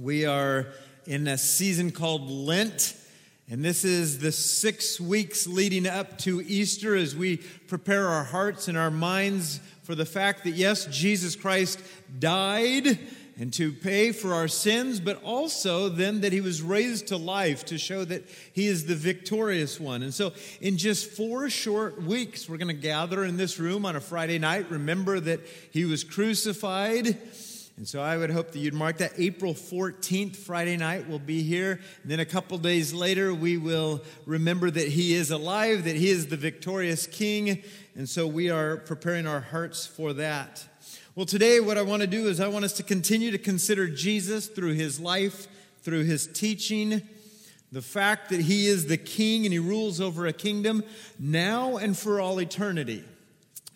We are in a season called Lent, and this is the 6 weeks leading up to Easter as we prepare our hearts and our minds for the fact that, yes, Jesus Christ died and to pay for our sins, but also then that he was raised to life to show that he is the victorious one. And so in just 4 short weeks, we're going to gather in this room on a Friday night. Remember that he was crucified. And so I would hope that you'd mark that. April 14th, Friday night, we'll be here. And then a couple days later, we will remember that he is alive, that he is the victorious king. And so we are preparing our hearts for that. Well, today what I want to do is I want us to continue to consider Jesus through his life, through his teaching, the fact that he is the king and he rules over a kingdom now and for all eternity.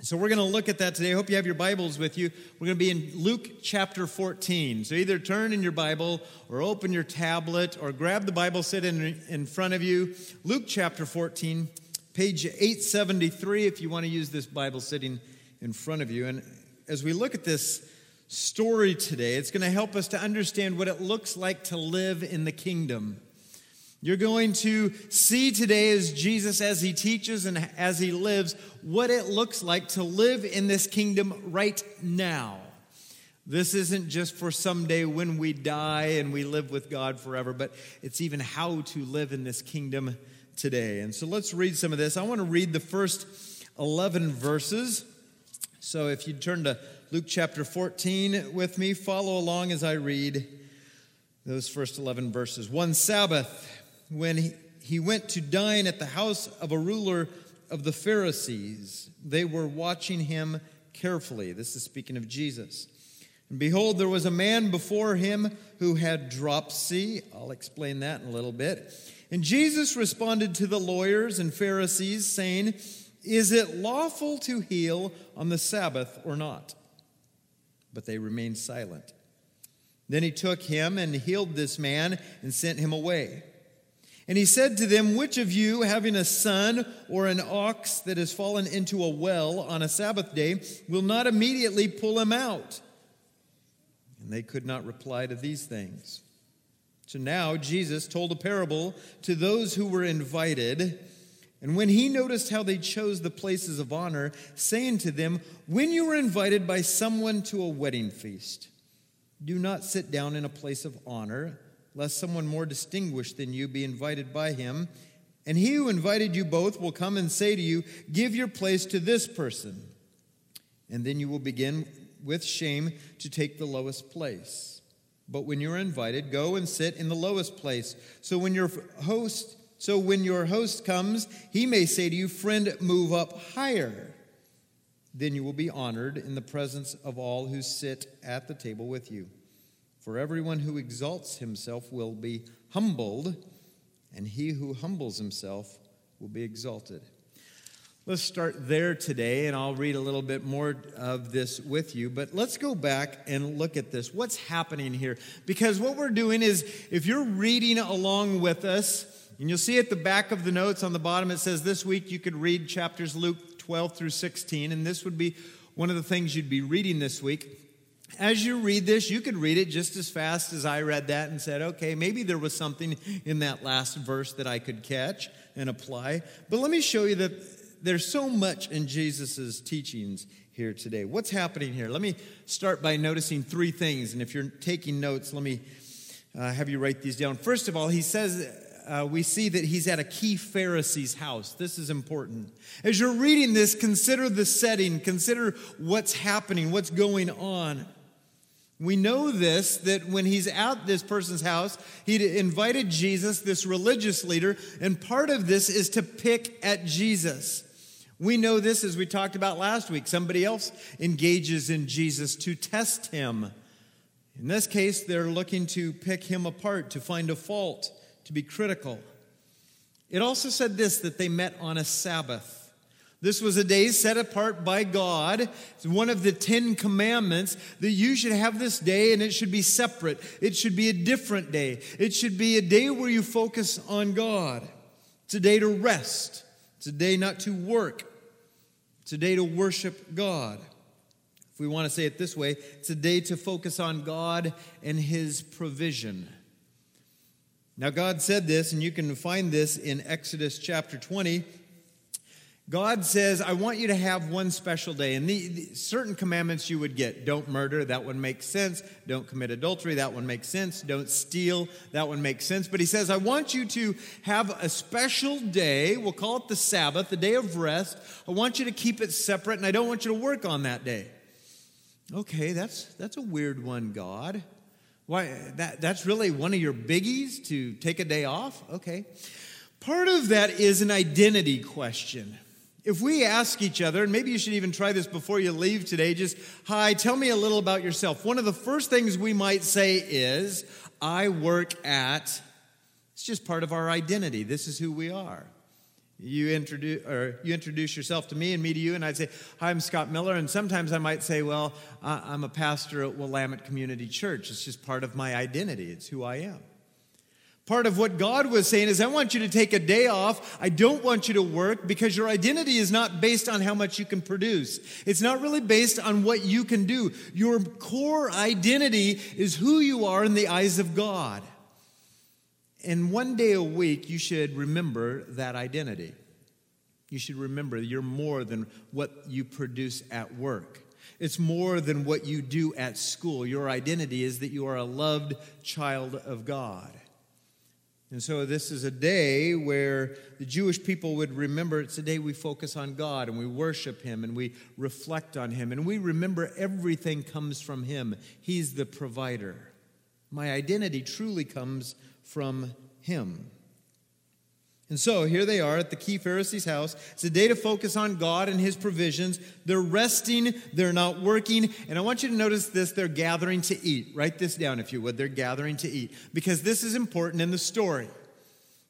So we're going to look at that today. I hope you have your Bibles with you. We're going to be in Luke chapter 14. So either turn in your Bible or open your tablet or grab the Bible, sit in front of you. Luke chapter 14, page 873 if you want to use this Bible sitting in front of you. And as we look at this story today, it's going to help us to understand what it looks like to live in the kingdom. You're going to see today as Jesus, as he teaches and as he lives, what it looks like to live in this kingdom right now. This isn't just for someday when we die and we live with God forever, but it's even how to live in this kingdom today. And so let's read some of this. I want to read the first 11 verses. So if you turn to Luke chapter 14 with me, follow along as I read those first 11 verses. One Sabbath, when he went to dine at the house of a ruler of the Pharisees, they were watching him carefully. This is speaking of Jesus. And behold, there was a man before him who had dropsy. I'll explain that in a little bit. And Jesus responded to the lawyers and Pharisees, saying, "Is it lawful to heal on the Sabbath or not?" But they remained silent. Then he took him and healed this man and sent him away. And he said to them, "Which of you, having a son or an ox that has fallen into a well on a Sabbath day, will not immediately pull him out?" And they could not reply to these things. So now Jesus told a parable to those who were invited. And when he noticed how they chose the places of honor, saying to them, "When you are invited by someone to a wedding feast, do not sit down in a place of honor, lest someone more distinguished than you be invited by him. And he who invited you both will come and say to you, 'Give your place to this person.' And then you will begin with shame to take the lowest place. But when you are invited, go and sit in the lowest place. So when your host comes, he may say to you, 'Friend, move up higher.' Then you will be honored in the presence of all who sit at the table with you. For everyone who exalts himself will be humbled, and he who humbles himself will be exalted." Let's start there today, and I'll read a little bit more of this with you. But let's go back and look at this. What's happening here? Because what we're doing is, if you're reading along with us, and you'll see at the back of the notes on the bottom, it says this week you could read chapters Luke 12 through 16, and this would be one of the things you'd be reading this week. As you read this, you could read it just as fast as I read that and said, okay, maybe there was something in that last verse that I could catch and apply. But let me show you that there's so much in Jesus' teachings here today. What's happening here? Let me start by noticing 3 things, and if you're taking notes, let me have you write these down. First of all, he says... we see that he's at a key Pharisee's house. This is important. As you're reading this, consider the setting. Consider what's happening, what's going on. We know this, that when he's at this person's house, he invited Jesus, this religious leader, and part of this is to pick at Jesus. We know this as we talked about last week. Somebody else engages in Jesus to test him. In this case, they're looking to pick him apart, to find a fault, to be critical. It also said this, that they met on a Sabbath. This was a day set apart by God. It's one of the 10 commandments that you should have this day, and it should be separate. It should be a different day. It should be a day where you focus on God. It's a day to rest. It's a day not to work. It's a day to worship God. If we want to say it this way, it's a day to focus on God and His provision. Now, God said this, and you can find this in Exodus chapter 20. God says, I want you to have one special day. And the certain commandments you would get. Don't murder, that one makes sense. Don't commit adultery, that one makes sense. Don't steal, that one makes sense. But He says, I want you to have a special day. We'll call it the Sabbath, the day of rest. I want you to keep it separate, and I don't want you to work on that day. Okay, that's a weird one, God. Why? That's really one of your biggies, to take a day off? Okay. Part of that is an identity question. If we ask each other, and maybe you should even try this before you leave today, just, hi, tell me a little about yourself. One of the first things we might say is, I work at, it's just part of our identity. This is who we are. You introduce yourself to me and me to you, and I'd say, hi, I'm Scott Miller, and sometimes I might say, well, I'm a pastor at Willamette Community Church. It's just part of my identity. It's who I am. Part of what God was saying is, I want you to take a day off. I don't want you to work, because your identity is not based on how much you can produce. It's not really based on what you can do. Your core identity is who you are in the eyes of God. And one day a week, you should remember that identity. You should remember you're more than what you produce at work. It's more than what you do at school. Your identity is that you are a loved child of God. And so this is a day where the Jewish people would remember, it's a day we focus on God and we worship Him and we reflect on Him and we remember everything comes from Him. He's the provider. My identity truly comes from Him. And so here they are at the key Pharisee's house. It's a day to focus on God and His provisions. They're resting. They're not working. And I want you to notice this. They're gathering to eat. Write this down if you would. They're gathering to eat. Because this is important in the story.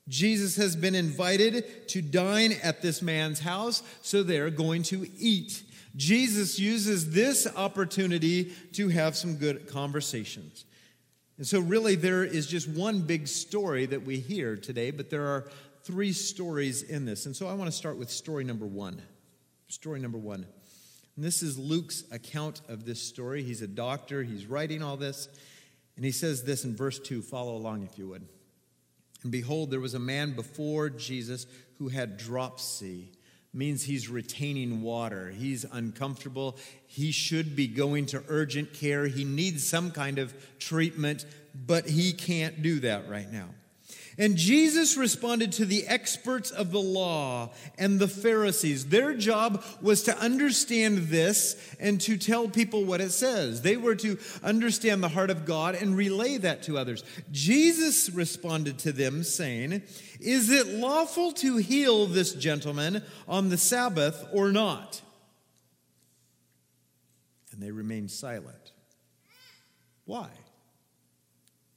Jesus has been invited to dine at this man's house, so they're going to eat. Jesus uses this opportunity to have some good conversations. And so really there is just one big story that we hear today, but there are three stories in this. And so I want to start with story number one. Story number one. And this is Luke's account of this story. He's a doctor. He's writing all this. And he says this in verse 2. Follow along if you would. And behold, there was a man before Jesus who had dropsy. Means he's retaining water. He's uncomfortable. He should be going to urgent care. He needs some kind of treatment, but he can't do that right now. And Jesus responded to the experts of the law and the Pharisees. Their job was to understand this and to tell people what it says. They were to understand the heart of God and relay that to others. Jesus responded to them saying, "Is it lawful to heal this gentleman on the Sabbath or not?" And they remained silent. Why?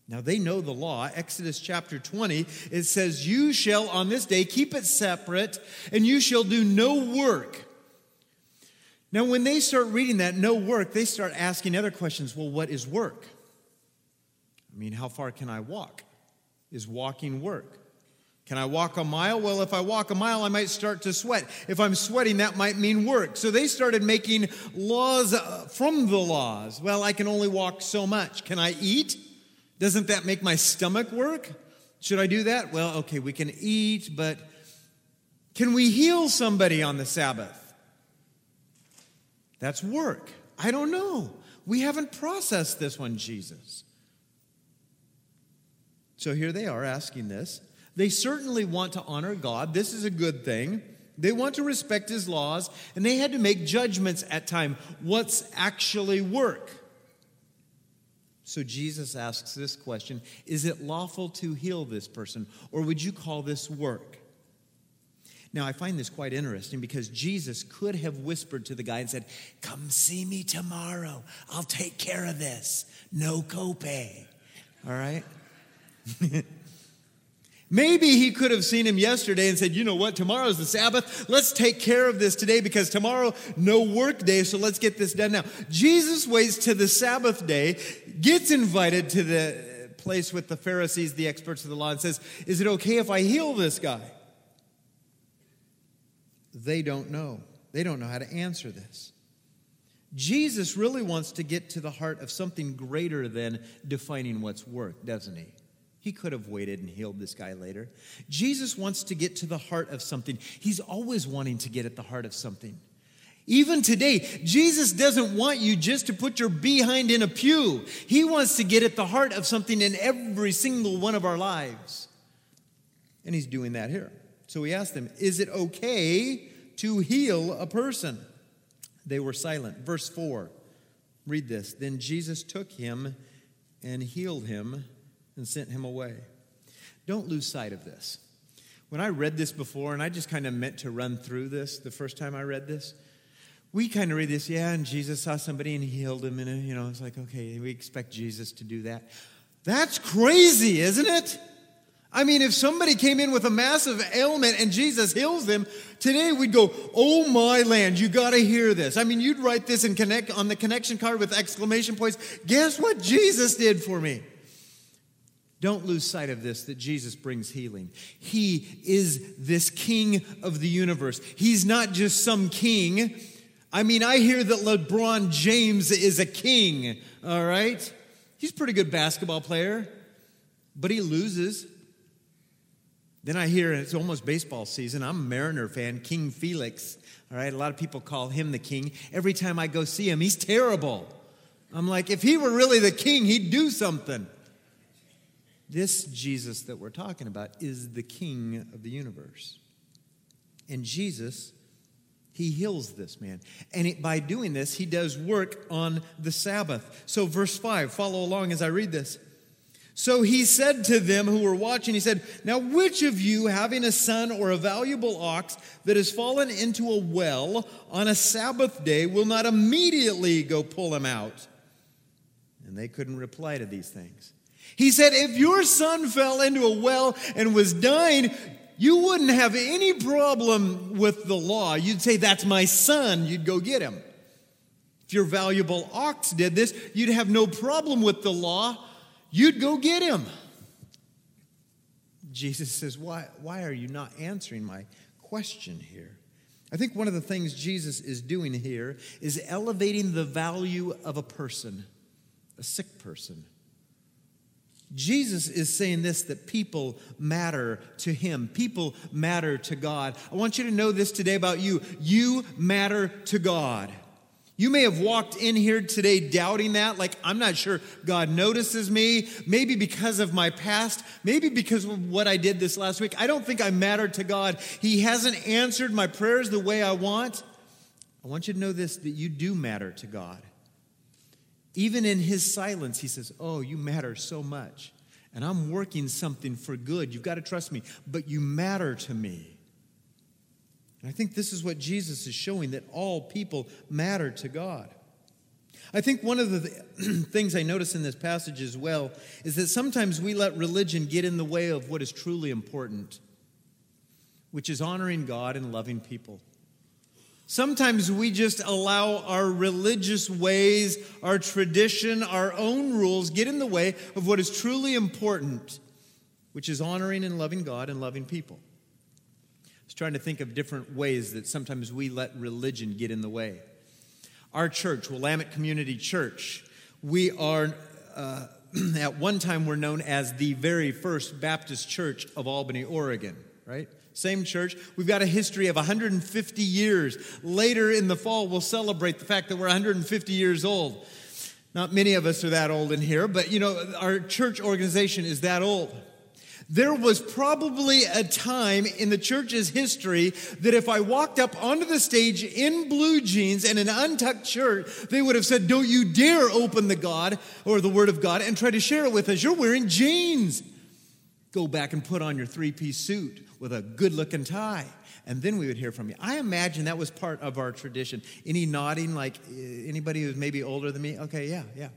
Now, they know the law. Exodus chapter 20, it says, you shall on this day keep it separate, and you shall do no work. Now, when they start reading that, no work, they start asking other questions. Well, what is work? I mean, how far can I walk? Is walking work? Can I walk a mile? Well, if I walk a mile, I might start to sweat. If I'm sweating, that might mean work. So they started making laws from the laws. Well, I can only walk so much. Can I eat? Doesn't that make my stomach work? Should I do that? Well, okay, we can eat, but can we heal somebody on the Sabbath? That's work. I don't know. We haven't processed this one, Jesus. So here they are asking this. They certainly want to honor God. This is a good thing. They want to respect His laws, and they had to make judgments at time. What's actually work? So Jesus asks this question, is it lawful to heal this person, or would you call this work? Now, I find this quite interesting because Jesus could have whispered to the guy and said, come see me tomorrow. I'll take care of this. No copay. All right? Maybe he could have seen him yesterday and said, you know what, tomorrow's the Sabbath. Let's take care of this today because tomorrow, no work day, so let's get this done now. Jesus waits to the Sabbath day, gets invited to the place with the Pharisees, the experts of the law, and says, is it okay if I heal this guy? They don't know. They don't know how to answer this. Jesus really wants to get to the heart of something greater than defining what's work, doesn't he? He could have waited and healed this guy later. Jesus wants to get to the heart of something. He's always wanting to get at the heart of something. Even today, Jesus doesn't want you just to put your behind in a pew. He wants to get at the heart of something in every single one of our lives. And he's doing that here. So he asked them, is it okay to heal a person? They were silent. Verse 4, read this. Then Jesus took him and healed him and sent him away. Don't lose sight of this. When I read this before, and I just kind of meant to run through this the first time I read this, we kind of read this, yeah, and Jesus saw somebody and he healed him, and you know, it's like, okay, we expect Jesus to do that. That's crazy, isn't it? I mean, if somebody came in with a massive ailment and Jesus heals them, today we'd go, oh my land, you got to hear this. I mean, you'd write this and connect on the connection card with exclamation points. Guess what Jesus did for me? Don't lose sight of this, that Jesus brings healing. He is this king of the universe. He's not just some king. I mean, I hear that LeBron James is a king, all right? He's a pretty good basketball player, but he loses. Then I hear it's almost baseball season. I'm a Mariner fan, King Felix, all right? A lot of people call him the king. Every time I go see him, he's terrible. I'm like, if he were really the king, he'd do something. This Jesus that we're talking about is the king of the universe. And Jesus, he heals this man. And by doing this, he does work on the Sabbath. So verse 5, follow along as I read this. So he said to them who were watching, he said, now which of you, having a son or a valuable ox that has fallen into a well on a Sabbath day, will not immediately go pull him out? And they couldn't reply to these things. He said, if your son fell into a well and was dying, you wouldn't have any problem with the law. You'd say, that's my son. You'd go get him. If your valuable ox did this, you'd have no problem with the law. You'd go get him. Jesus says, why are you not answering my question here? I think one of the things Jesus is doing here is elevating the value of a person, a sick person. Jesus is saying this, that people matter to him. People matter to God. I want you to know this today about you. You matter to God. You may have walked in here today doubting that, like, I'm not sure God notices me. Maybe because of my past. Maybe because of what I did this last week. I don't think I matter to God. He hasn't answered my prayers the way I want. I want you to know this, that you do matter to God. Even in his silence, he says, oh, you matter so much, and I'm working something for good. You've got to trust me, but you matter to me. And I think this is what Jesus is showing, that all people matter to God. I think one of the things I notice in this passage as well is that sometimes we let religion get in the way of what is truly important, which is honoring God and loving people. Sometimes we just allow our religious ways, our tradition, our own rules get in the way of what is truly important, which is honoring and loving God and loving people. I was trying to think of different ways that sometimes we let religion get in the way. Our church, Willamette Community Church, we are, at one time were known as the very first Baptist church of Albany, Oregon, right? Same church. We've got a history of 150 years. Later in the fall, we'll celebrate the fact that we're 150 years old. Not many of us are that old in here, but, you know, our church organization is that old. There was probably a time in the church's history that if I walked up onto the stage in blue jeans and an untucked shirt, they would have said, don't you dare open the God or the Word of God and try to share it with us. You're wearing jeans. Go back and put on your three-piece suit with a good-looking tie, and then we would hear from you. I imagine that was part of our tradition. Any nodding, like anybody who's maybe older than me? Okay, yeah.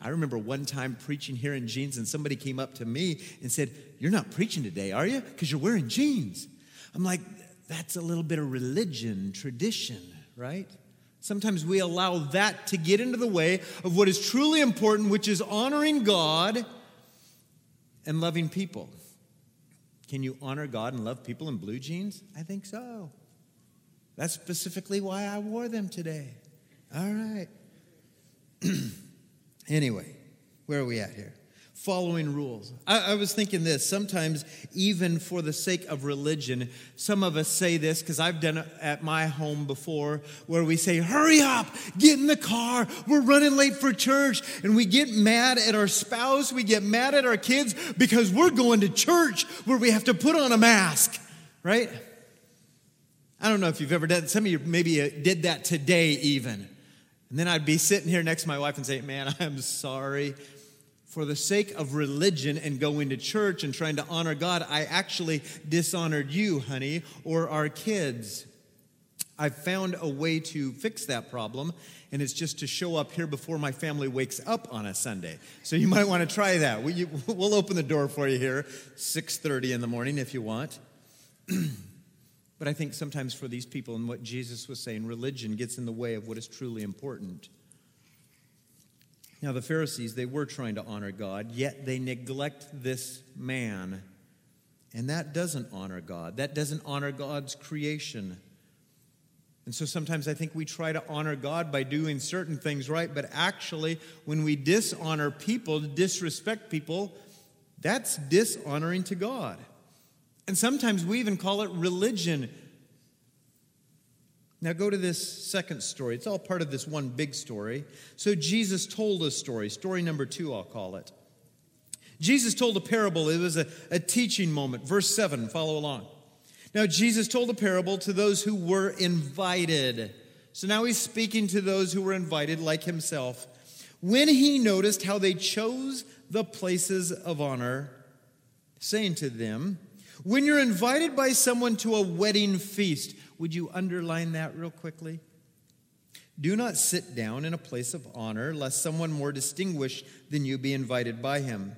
I remember one time preaching here in jeans, and somebody came up to me and said, you're not preaching today, are you? Because you're wearing jeans. I'm like, that's a little bit of religion, tradition, right? Sometimes we allow that to get into the way of what is truly important, which is honoring God and loving people. Can you honor God and love people in blue jeans? I think so. That's specifically why I wore them today. All right. Anyway, where are we at here? Following rules. I was thinking this. Sometimes, even for the sake of religion, some of us say this, because I've done it at my home before, where we say, hurry up, get in the car, we're running late for church. And we get mad at our spouse, we get mad at our kids, because we're going to church where we have to put on a mask, right? I don't know if you've ever done, some of you maybe did that today even. And then I'd be sitting here next to my wife and say, man, I'm sorry. For the sake of religion and going to church and trying to honor God, I actually dishonored you, honey, or our kids. I found a way to fix that problem, and it's just to show up here before my family wakes up on a Sunday. So you might want to try that. We'll open the door for you here, 6:30 in the morning if you want. But I think sometimes for these people and what Jesus was saying, religion gets in the way of what is truly important. Now, the Pharisees, they were trying to honor God, yet they neglect this man. And that doesn't honor God. That doesn't honor God's creation. And so sometimes I think we try to honor God by doing certain things right, but actually when we dishonor people, disrespect people, that's dishonoring to God. And sometimes we even call it religion. Now go to this second story. It's all part of this one big story. So Jesus told a story. Story number 2, I'll call it. Jesus told a parable. It was a teaching moment. Verse 7, follow along. Now Jesus told a parable to those who were invited. So now he's speaking to those who were invited like himself. When he noticed how they chose the places of honor, saying to them, when you're invited by someone to a wedding feast, would you underline that real quickly? Do not sit down in a place of honor, lest someone more distinguished than you be invited by him.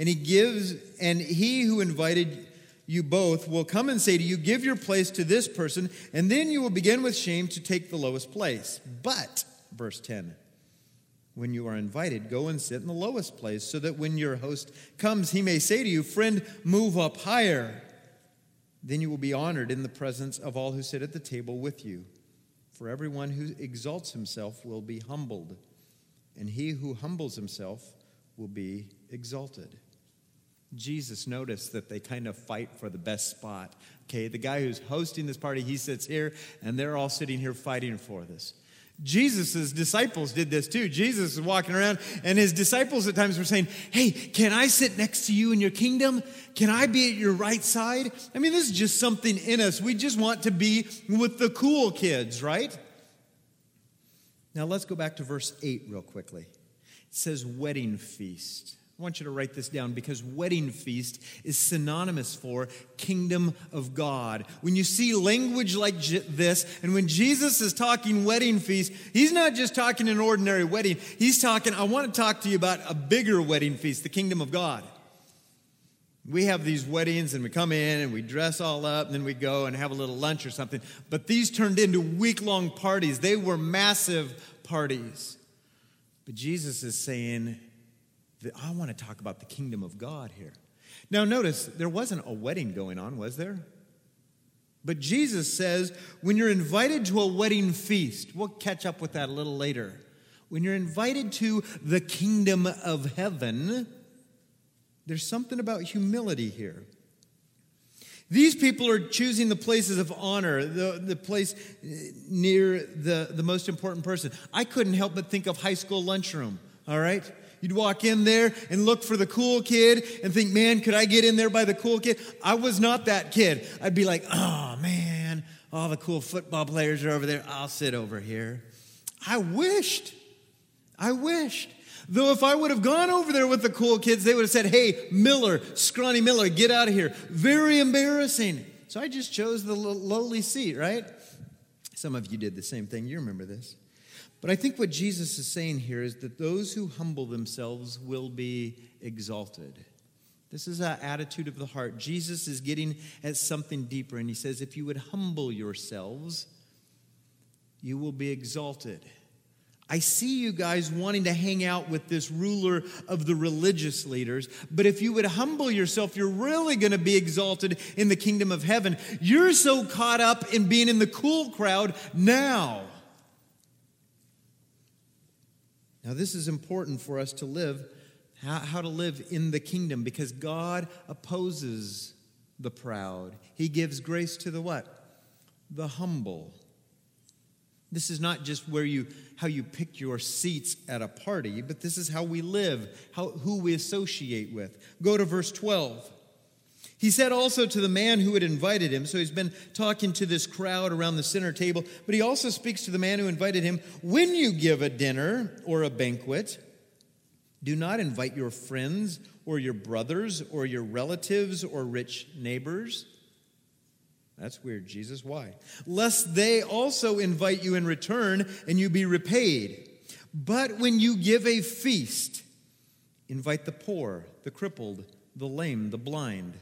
And he who invited you both will come and say to you, give your place to this person, and then you will begin with shame to take the lowest place. But, verse 10, when you are invited, go and sit in the lowest place, so that when your host comes, he may say to you, friend, move up higher. Then you will be honored in the presence of all who sit at the table with you. For everyone who exalts himself will be humbled, and he who humbles himself will be exalted. Jesus noticed that they kind of fight for the best spot. Okay, the guy who's hosting this party, he sits here, and they're all sitting here fighting for this. Jesus' disciples did this too. Jesus is walking around, and his disciples at times were saying, hey, can I sit next to you in your kingdom? Can I be at your right side? I mean, this is just something in us. We just want to be with the cool kids, right? Now, let's go back to verse 8 real quickly. It says wedding feast. I want you to write this down because wedding feast is synonymous for kingdom of God. When you see language like this, and when Jesus is talking wedding feast, he's not just talking an ordinary wedding. He's talking, I want to talk to you about a bigger wedding feast, the kingdom of God. We have these weddings and we come in and we dress all up and then we go and have a little lunch or something. But these turned into week-long parties. They were massive parties. But Jesus is saying, I want to talk about the kingdom of God here. Now notice, there wasn't a wedding going on, was there? But Jesus says, when you're invited to a wedding feast, we'll catch up with that a little later. When you're invited to the kingdom of heaven, there's something about humility here. These people are choosing the places of honor, the place near the most important person. I couldn't help but think of high school lunchroom, all right? You'd walk in there and look for the cool kid and think, man, could I get in there by the cool kid? I was not that kid. I'd be like, oh, man, all the cool football players are over there. I'll sit over here. I wished. Though if I would have gone over there with the cool kids, they would have said, hey, Miller, scrawny Miller, get out of here. Very embarrassing. So I just chose the lowly seat, right? Some of you did the same thing. You remember this. But I think what Jesus is saying here is that those who humble themselves will be exalted. This is an attitude of the heart. Jesus is getting at something deeper, and he says, if you would humble yourselves, you will be exalted. I see you guys wanting to hang out with this ruler of the religious leaders, but if you would humble yourself, you're really going to be exalted in the kingdom of heaven. You're so caught up in being in the cool crowd now. Now, this is important for us to live, how to live in the kingdom, because God opposes the proud. He gives grace to the what? The humble. This is not just how you pick your seats at a party, but this is how we live, who we associate with. Go to verse 12. He said also to the man who had invited him, so he's been talking to this crowd around the center table, but he also speaks to the man who invited him, when you give a dinner or a banquet, do not invite your friends or your brothers or your relatives or rich neighbors. That's weird, Jesus. Why? Lest they also invite you in return and you be repaid. But when you give a feast, invite the poor, the crippled, the lame, the blind,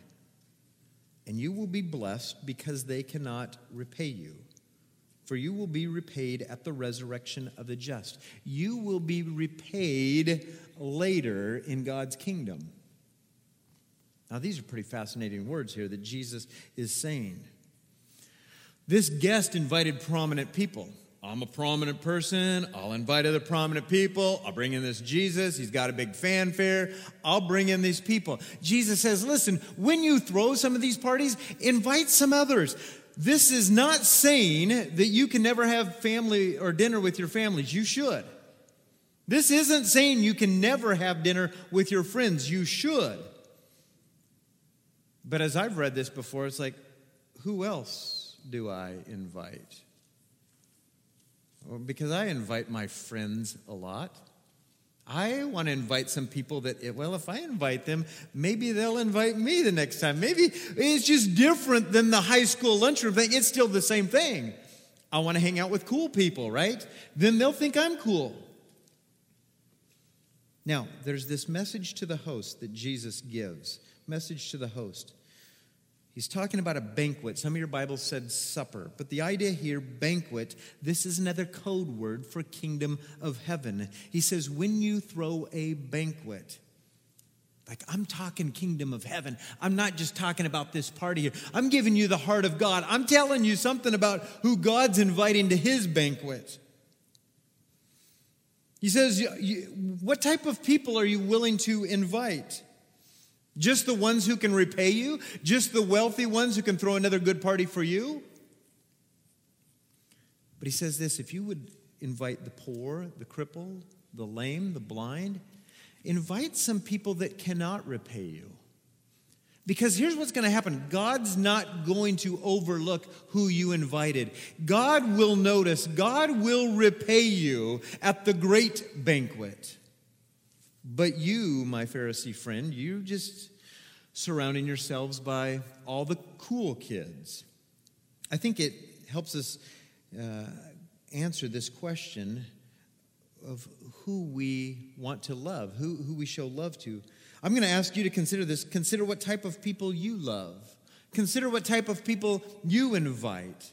and you will be blessed because they cannot repay you. For you will be repaid at the resurrection of the just. You will be repaid later in God's kingdom. Now, these are pretty fascinating words here that Jesus is saying. This guest invited prominent people. I'm a prominent person. I'll invite other prominent people. I'll bring in this Jesus. He's got a big fanfare. I'll bring in these people. Jesus says, listen, when you throw some of these parties, invite some others. This is not saying that you can never have family or dinner with your families. You should. This isn't saying you can never have dinner with your friends. You should. But as I've read this before, it's like, who else do I invite? Well, because I invite my friends a lot. I want to invite some people that, well, if I invite them, maybe they'll invite me the next time. Maybe it's just different than the high school lunchroom thing. It's still the same thing. I want to hang out with cool people, right? Then they'll think I'm cool. Now, there's this message to the host that Jesus gives. Message to the host. He's talking about a banquet. Some of your Bibles said supper, but the idea here, banquet, this is another code word for kingdom of heaven. He says, when you throw a banquet, like I'm talking kingdom of heaven. I'm not just talking about this party here. I'm giving you the heart of God. I'm telling you something about who God's inviting to his banquet. He says, what type of people are you willing to invite? Just the ones who can repay you? Just the wealthy ones who can throw another good party for you? But he says this, if you would invite the poor, the crippled, the lame, the blind, invite some people that cannot repay you. Because here's what's going to happen. God's not going to overlook who you invited. God will notice. God will repay you at the great banquet. But you, my Pharisee friend, you just surrounding yourselves by all the cool kids. I think it helps us answer this question of who we want to love, who we show love to. I'm going to ask you to consider this. Consider what type of people you love. Consider what type of people you invite.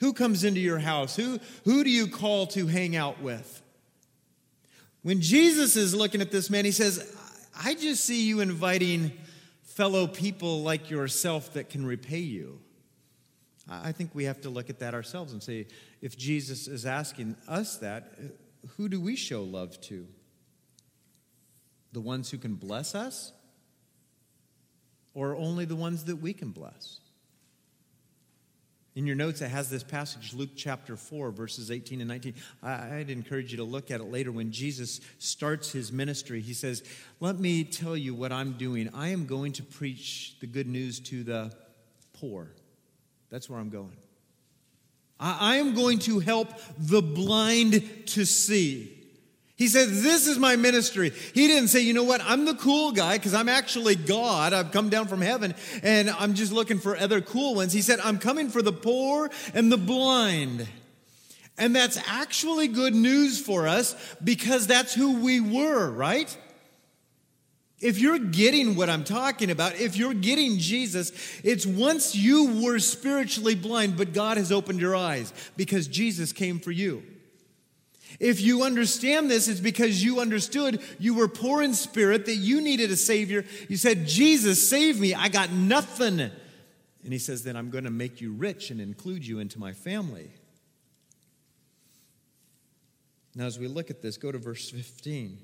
Who comes into your house? Who do you call to hang out with? When Jesus is looking at this man, he says, I just see you inviting fellow people like yourself that can repay you. I think we have to look at that ourselves and say, if Jesus is asking us that, who do we show love to? The ones who can bless us? Or only the ones that we can bless? In your notes, it has this passage, Luke chapter 4, verses 18 and 19. I'd encourage you to look at it later. When Jesus starts his ministry, he says, let me tell you what I'm doing. I am going to preach the good news to the poor. That's where I'm going. I am going to help the blind to see. He said, this is my ministry. He didn't say, you know what, I'm the cool guy because I'm actually God. I've come down from heaven and I'm just looking for other cool ones. He said, I'm coming for the poor and the blind. And that's actually good news for us because that's who we were, right? If you're getting what I'm talking about, if you're getting Jesus, it's once you were spiritually blind, but God has opened your eyes because Jesus came for you. If you understand this, it's because you understood you were poor in spirit, that you needed a Savior. You said, Jesus, save me. I got nothing. And he says, then I'm going to make you rich and include you into my family. Now, as we look at this, go to verse 15.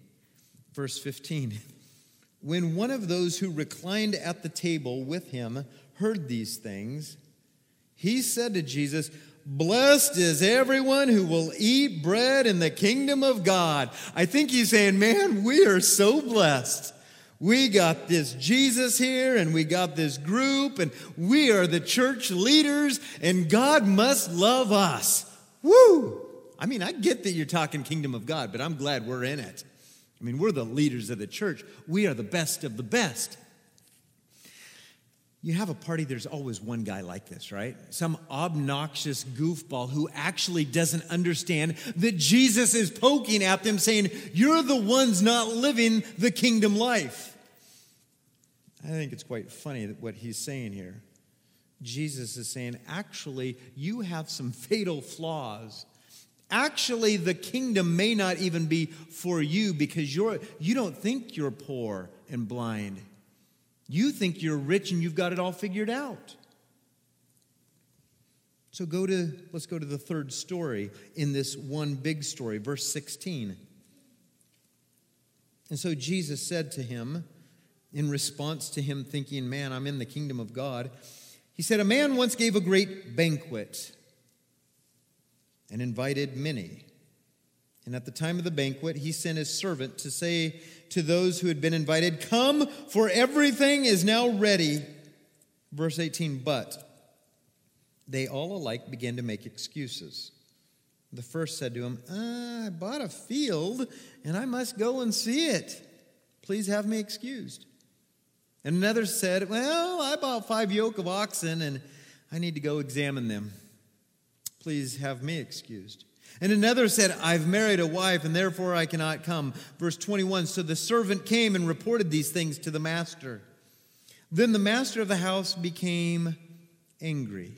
Verse 15. When one of those who reclined at the table with him heard these things, he said to Jesus, "Blessed is everyone who will eat bread in the kingdom of God." I think he's saying, man, we are so blessed. We got this Jesus here, and we got this group, and we are the church leaders, and God must love us. Woo! I mean, I get that you're talking kingdom of God, but I'm glad we're in it. I mean, we're the leaders of the church. We are the best of the best. You have a party, there's always one guy like this, right? Some obnoxious goofball who actually doesn't understand that Jesus is poking at them saying, you're the ones not living the kingdom life. I think it's quite funny that what he's saying here. Jesus is saying, actually, you have some fatal flaws. Actually, the kingdom may not even be for you because you don't think you're poor and blind. You think you're rich and you've got it all figured out. So let's go to the third story in this one big story, verse 16. And so Jesus said to him, in response to him thinking, man, I'm in the kingdom of God, he said, a man once gave a great banquet and invited many. And at the time of the banquet, he sent his servant to say to those who had been invited, come, for everything is now ready. Verse 18, but they all alike began to make excuses. The first said to him, I bought a field, and I must go and see it. Please have me excused. And another said, well, I bought 5 yoke of oxen, and I need to go examine them. Please have me excused. And another said, I've married a wife, and therefore I cannot come. Verse 21, so the servant came and reported these things to the master. Then the master of the house became angry,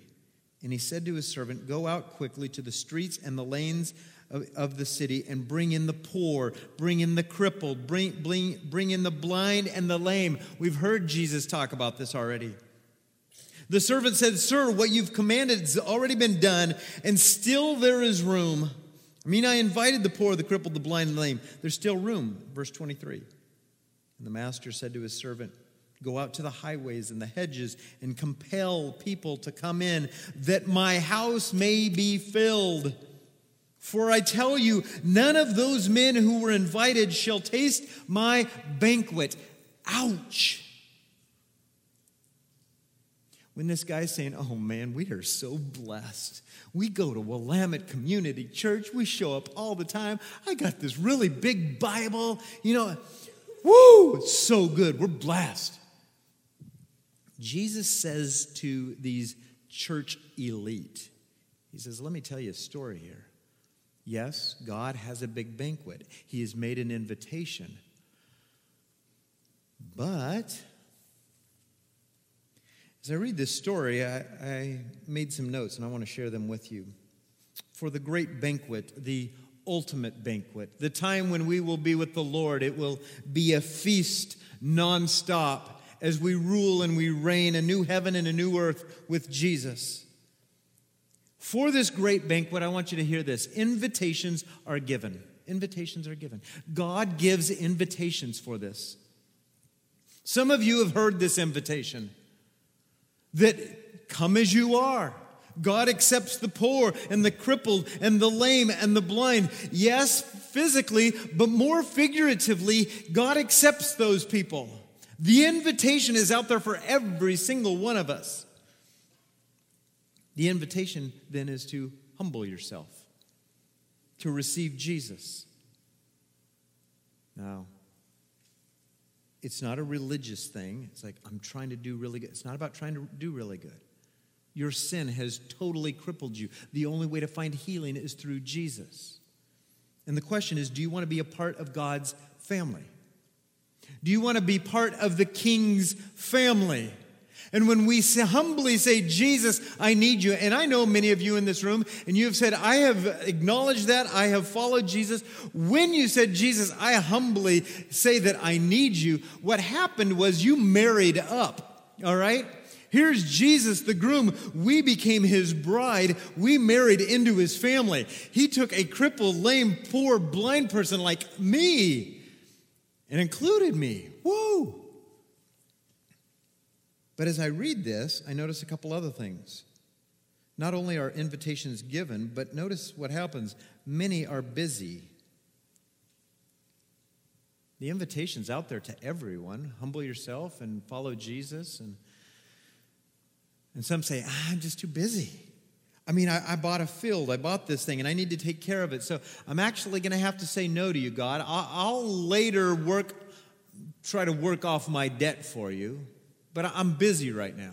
and he said to his servant, go out quickly to the streets and the lanes of the city and bring in the poor, bring in the crippled, bring in the blind and the lame. We've heard Jesus talk about this already. The servant said, sir, what you've commanded has already been done, and still there is room. I mean, I invited the poor, the crippled, the blind, and the lame. There's still room. Verse 23. And the master said to his servant, go out to the highways and the hedges and compel people to come in, that my house may be filled. For I tell you, none of those men who were invited shall taste my banquet. Ouch. When this guy's saying, oh man, we are so blessed. We go to Willamette Community Church. We show up all the time. I got this really big Bible. You know, woo, it's so good. We're blessed. Jesus says to these church elite, he says, let me tell you a story here. Yes, God has a big banquet. He has made an invitation. But as I read this story, I made some notes, and I want to share them with you. For the great banquet, the ultimate banquet, the time when we will be with the Lord, it will be a feast nonstop as we rule and we reign a new heaven and a new earth with Jesus. For this great banquet, I want you to hear this. Invitations are given. Invitations are given. God gives invitations for this. Some of you have heard this invitation. That come as you are. God accepts the poor and the crippled and the lame and the blind. Yes, physically, but more figuratively, God accepts those people. The invitation is out there for every single one of us. The invitation then is to humble yourself, to receive Jesus. Now, it's not a religious thing. It's like, I'm trying to do really good. It's not about trying to do really good. Your sin has totally crippled you. The only way to find healing is through Jesus. And the question is, do you want to be a part of God's family? Do you want to be part of the King's family? And when we humbly say, Jesus, I need you, and I know many of you in this room, and you have said, I have acknowledged that, I have followed Jesus. When you said, Jesus, I humbly say that I need you, what happened was you married up, all right? Here's Jesus, the groom. We became his bride. We married into his family. He took a crippled, lame, poor, blind person like me and included me. Whoa. But as I read this, I notice a couple other things. Not only are invitations given, but notice what happens. Many are busy. The invitation's out there to everyone. Humble yourself and follow Jesus. And some say, I'm just too busy. I mean, I bought a field. I bought this thing, and I need to take care of it. So I'm actually going to have to say no to you, God. I'll later try to work off my debt for you, but I'm busy right now.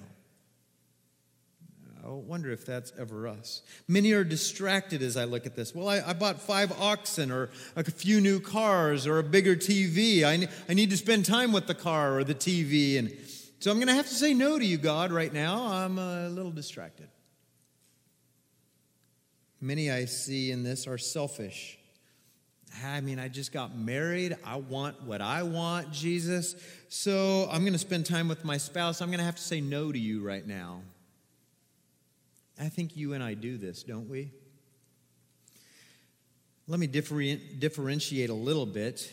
I wonder if that's ever us. Many are distracted as I look at this. Well, I bought 5 oxen or a few new cars or a bigger TV. I need to spend time with the car or the TV. And so I'm going to have to say no to you, God, right now. I'm a little distracted. Many I see in this are selfish. I mean, I just got married. I want what I want, Jesus. So I'm going to spend time with my spouse. I'm going to have to say no to you right now. I think you and I do this, don't we? Let me differentiate a little bit.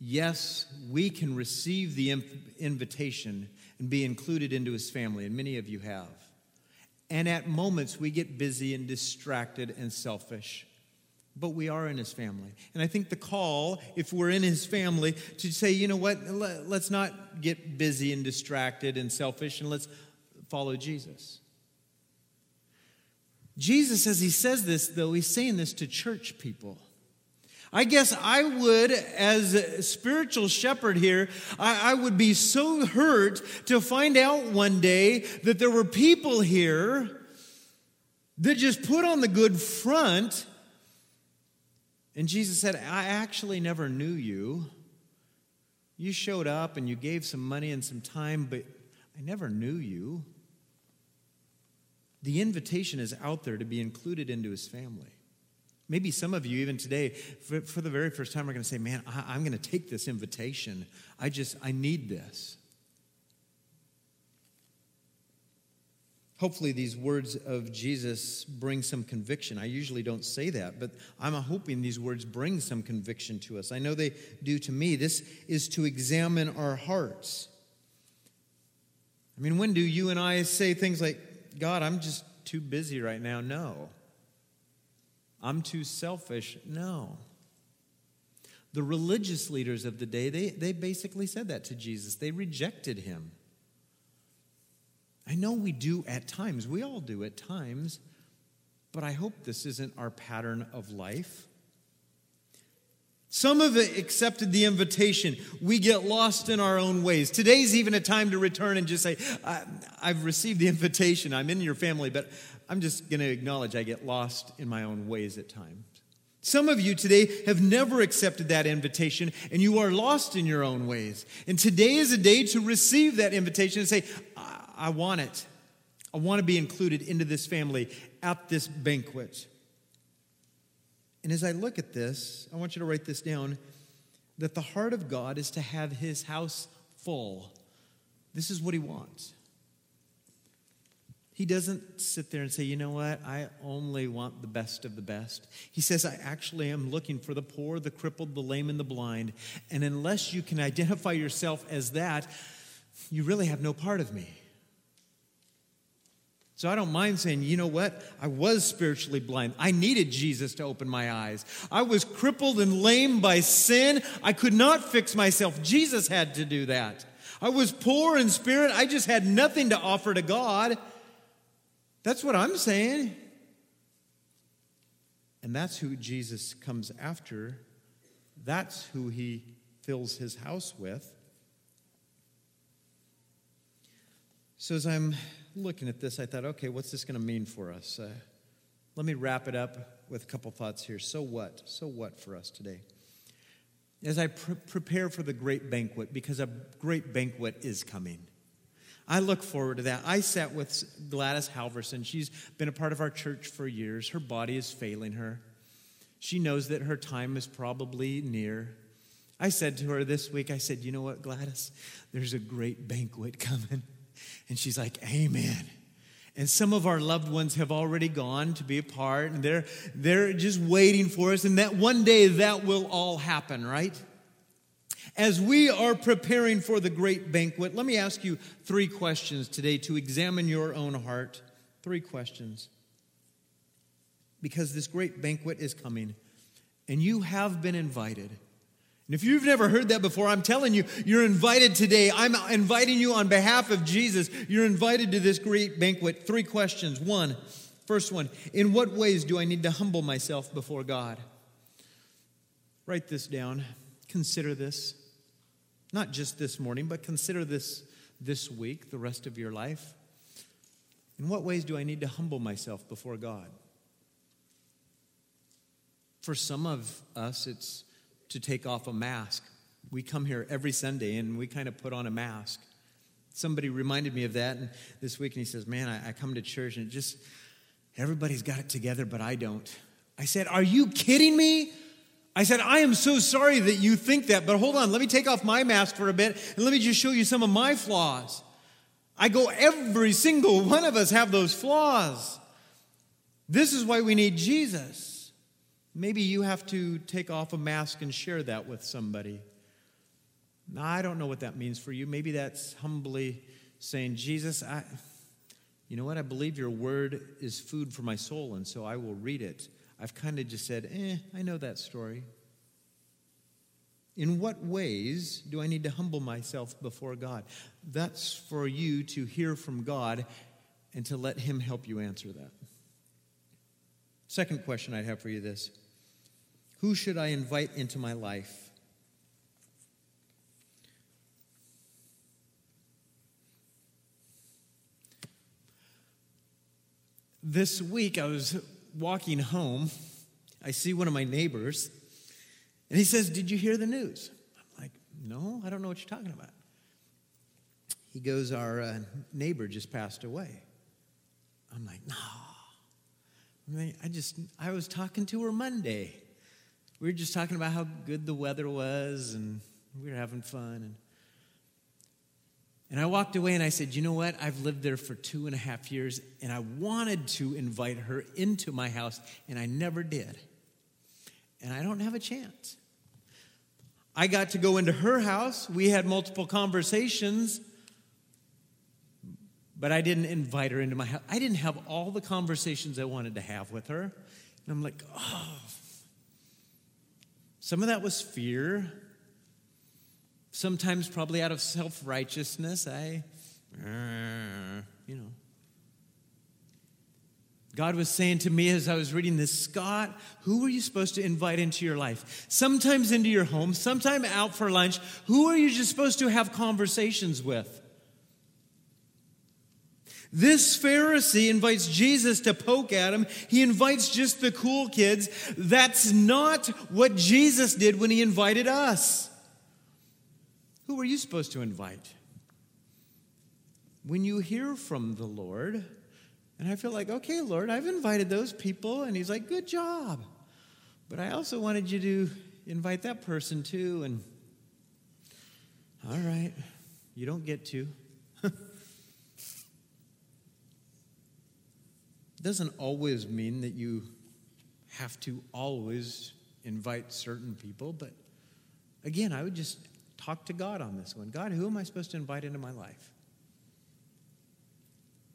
Yes, we can receive the invitation and be included into his family, and many of you have. And at moments, we get busy and distracted and selfish. But we are in his family. And I think the call, if we're in his family, to say, you know what, let's not get busy and distracted and selfish, and let's follow Jesus. Jesus, as he says this, though, he's saying this to church people. I guess I would, as a spiritual shepherd here, I would be so hurt to find out one day that there were people here that just put on the good front. And Jesus said, I actually never knew you. You showed up and you gave some money and some time, but I never knew you. The invitation is out there to be included into his family. Maybe some of you, even today, for the very first time, are going to say, man, I'm going to take this invitation. I need this. Hopefully these words of Jesus bring some conviction. I usually don't say that, but I'm hoping these words bring some conviction to us. I know they do to me. This is to examine our hearts. I mean, when do you and I say things like, God, I'm just too busy right now? No. I'm too selfish? No. The religious leaders of the day, they basically said that to Jesus. They rejected him. I know we do at times. We all do at times. But I hope this isn't our pattern of life. Some of it accepted the invitation. We get lost in our own ways. Today's even a time to return and just say, I've received the invitation. I'm in your family, but I'm just going to acknowledge I get lost in my own ways at times. Some of you today have never accepted that invitation, and you are lost in your own ways. And today is a day to receive that invitation and say, I want it. I want to be included into this family at this banquet. And as I look at this, I want you to write this down, that the heart of God is to have his house full. This is what he wants. He doesn't sit there and say, you know what, I only want the best of the best. He says, I actually am looking for the poor, the crippled, the lame, and the blind. And unless you can identify yourself as that, you really have no part of me. So I don't mind saying, you know what? I was spiritually blind. I needed Jesus to open my eyes. I was crippled and lame by sin. I could not fix myself. Jesus had to do that. I was poor in spirit. I just had nothing to offer to God. That's what I'm saying. And that's who Jesus comes after. That's who he fills his house with. So as I'm looking at this, I thought, okay, what's this going to mean for us? Let me wrap it up with a couple thoughts here. So what? So what for us today? As I prepare for the great banquet, because a great banquet is coming. I look forward to that. I sat with Gladys Halverson. She's been a part of our church for years. Her body is failing her. She knows that her time is probably near. I said to her this week, I said, you know what, Gladys? There's a great banquet coming. And she's like, amen. And some of our loved ones have already gone to be a part, and they're just waiting for us. And that one day that will all happen, right? As we are preparing for the great banquet, let me ask you three questions today to examine your own heart. Three questions. Because this great banquet is coming, and you have been invited. And if you've never heard that before, I'm telling you, you're invited today. I'm inviting you on behalf of Jesus. You're invited to this great banquet. Three questions. One, first one, in what ways do I need to humble myself before God? Write this down. Consider this. Not just this morning, but consider this week, the rest of your life. In what ways do I need to humble myself before God? For some of us, it's to take off a mask. We come here every Sunday and we kind of put on a mask. Somebody reminded me of that this week, and he says, man, I come to church and it just, everybody's got it together, but I don't. I said, are you kidding me? I said, I am so sorry that you think that, but hold on, let me take off my mask for a bit and let me just show you some of my flaws. Every single one of us have those flaws. This is why we need Jesus. Maybe you have to take off a mask and share that with somebody. Now, I don't know what that means for you. Maybe that's humbly saying, Jesus, you know what? I believe your word is food for my soul, and so I will read it. I've kind of just said, I know that story. In what ways do I need to humble myself before God? That's for you to hear from God and to let him help you answer that. Second question I'd have for you this. Who should I invite into my life? This week I was walking home. I see one of my neighbors, and he says, did you hear the news? I'm like, no, I don't know what you're talking about. He goes, our neighbor just passed away. I'm like, no. I was talking to her Monday. We were just talking about how good the weather was, and we were having fun. And I walked away, and I said, you know what? I've lived there for 2.5 years, and I wanted to invite her into my house, and I never did. And I don't have a chance. I got to go into her house. We had multiple conversations, but I didn't invite her into my house. I didn't have all the conversations I wanted to have with her. And I'm like, oh. Some of that was fear. Sometimes probably out of self-righteousness. God was saying to me as I was reading this, Scott, who are you supposed to invite into your life? Sometimes into your home, sometimes out for lunch. Who are you just supposed to have conversations with? This Pharisee invites Jesus to poke at him. He invites just the cool kids. That's not what Jesus did when he invited us. Who were you supposed to invite? When you hear from the Lord, and I feel like, okay, Lord, I've invited those people. And he's like, good job. But I also wanted you to invite that person too. And all right, you don't get to. Doesn't always mean that you have to always invite certain people. But again, I would just talk to God on this one. God, who am I supposed to invite into my life?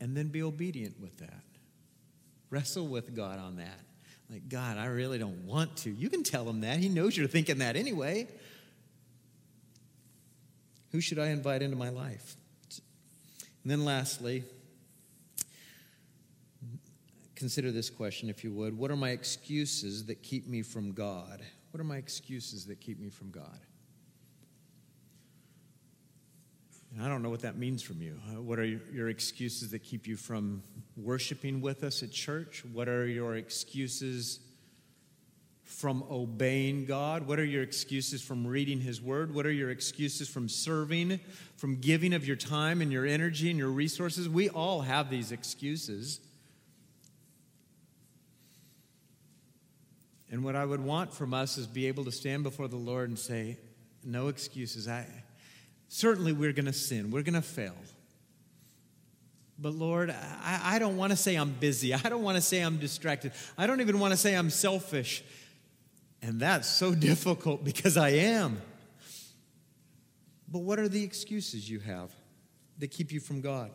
And then be obedient with that. Wrestle with God on that. Like, God, I really don't want to. You can tell him that. He knows you're thinking that anyway. Who should I invite into my life? And then lastly, consider this question, if you would. What are my excuses that keep me from God? What are my excuses that keep me from God? And I don't know what that means from you. What are your excuses that keep you from worshiping with us at church? What are your excuses from obeying God? What are your excuses from reading his word? What are your excuses from serving, from giving of your time and your energy and your resources? We all have these excuses. And what I would want from us is be able to stand before the Lord and say, no excuses. Certainly we're going to sin. We're going to fail. But Lord, I don't want to say I'm busy. I don't want to say I'm distracted. I don't even want to say I'm selfish. And that's so difficult because I am. But what are the excuses you have that keep you from God?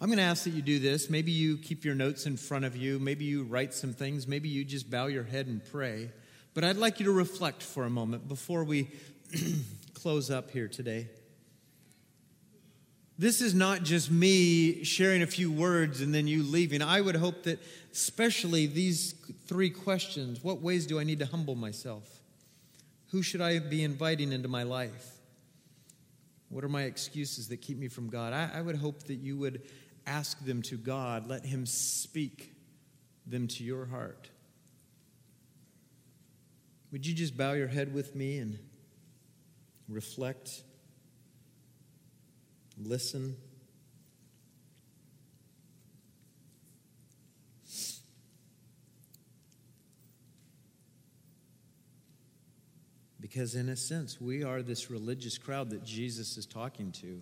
I'm going to ask that you do this. Maybe you keep your notes in front of you. Maybe you write some things. Maybe you just bow your head and pray. But I'd like you to reflect for a moment before we close up here today. This is not just me sharing a few words and then you leaving. I would hope that especially these three questions, what ways do I need to humble myself? Who should I be inviting into my life? What are my excuses that keep me from God? I would hope that you would ask them to God. Let him speak them to your heart. Would you just bow your head with me and reflect? Listen. Because in a sense, we are this religious crowd that Jesus is talking to.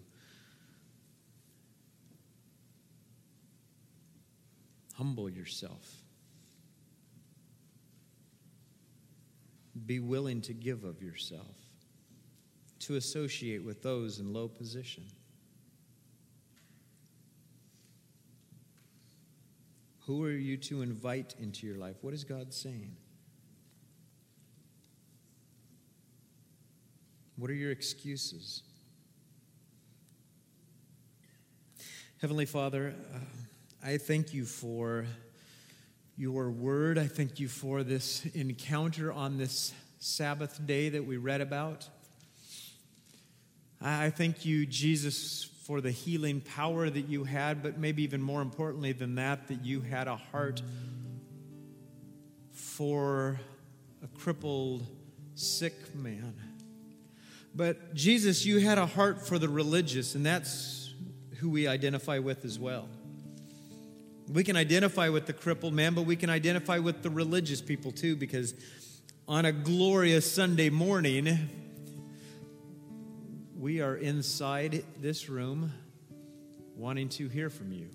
Humble yourself. Be willing to give of yourself, to associate with those in low position. Who are you to invite into your life? What is God saying? What are your excuses? Heavenly Father, I thank you for your word. I thank you for this encounter on this Sabbath day that we read about. I thank you, Jesus, for the healing power that you had, but maybe even more importantly than that you had a heart for a crippled, sick man. But Jesus, you had a heart for the religious, and that's who we identify with as well. We can identify with the crippled man, but we can identify with the religious people too, because on a glorious Sunday morning, we are inside this room wanting to hear from you.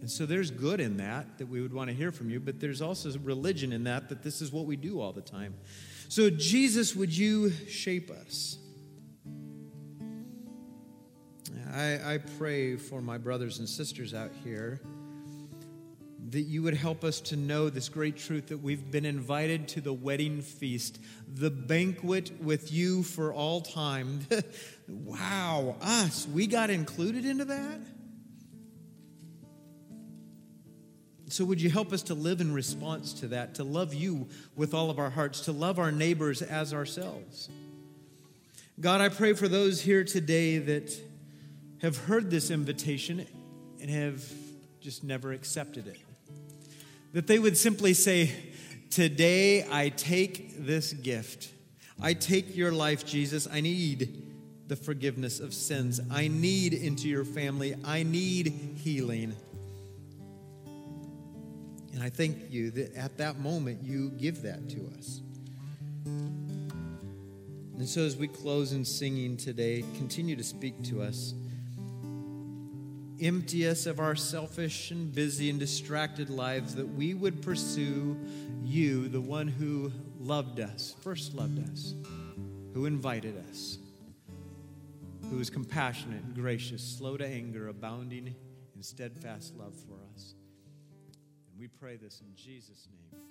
And so there's good in that we would want to hear from you, but there's also religion in that this is what we do all the time. So Jesus, would you shape us? I pray for my brothers and sisters out here that you would help us to know this great truth that we've been invited to the wedding feast, the banquet with you for all time. Wow, us, we got included into that? So would you help us to live in response to that, to love you with all of our hearts, to love our neighbors as ourselves? God, I pray for those here today that have heard this invitation and have just never accepted it. That they would simply say, today I take this gift. I take your life, Jesus. I need the forgiveness of sins. I need into your family. I need healing. And I thank you that at that moment you give that to us. And so as we close in singing today, continue to speak to us. Empty us of our selfish and busy and distracted lives, that we would pursue you, the one who loved us, first loved us, who invited us, who is compassionate and gracious, slow to anger, abounding in steadfast love for us. And we pray this in Jesus' name.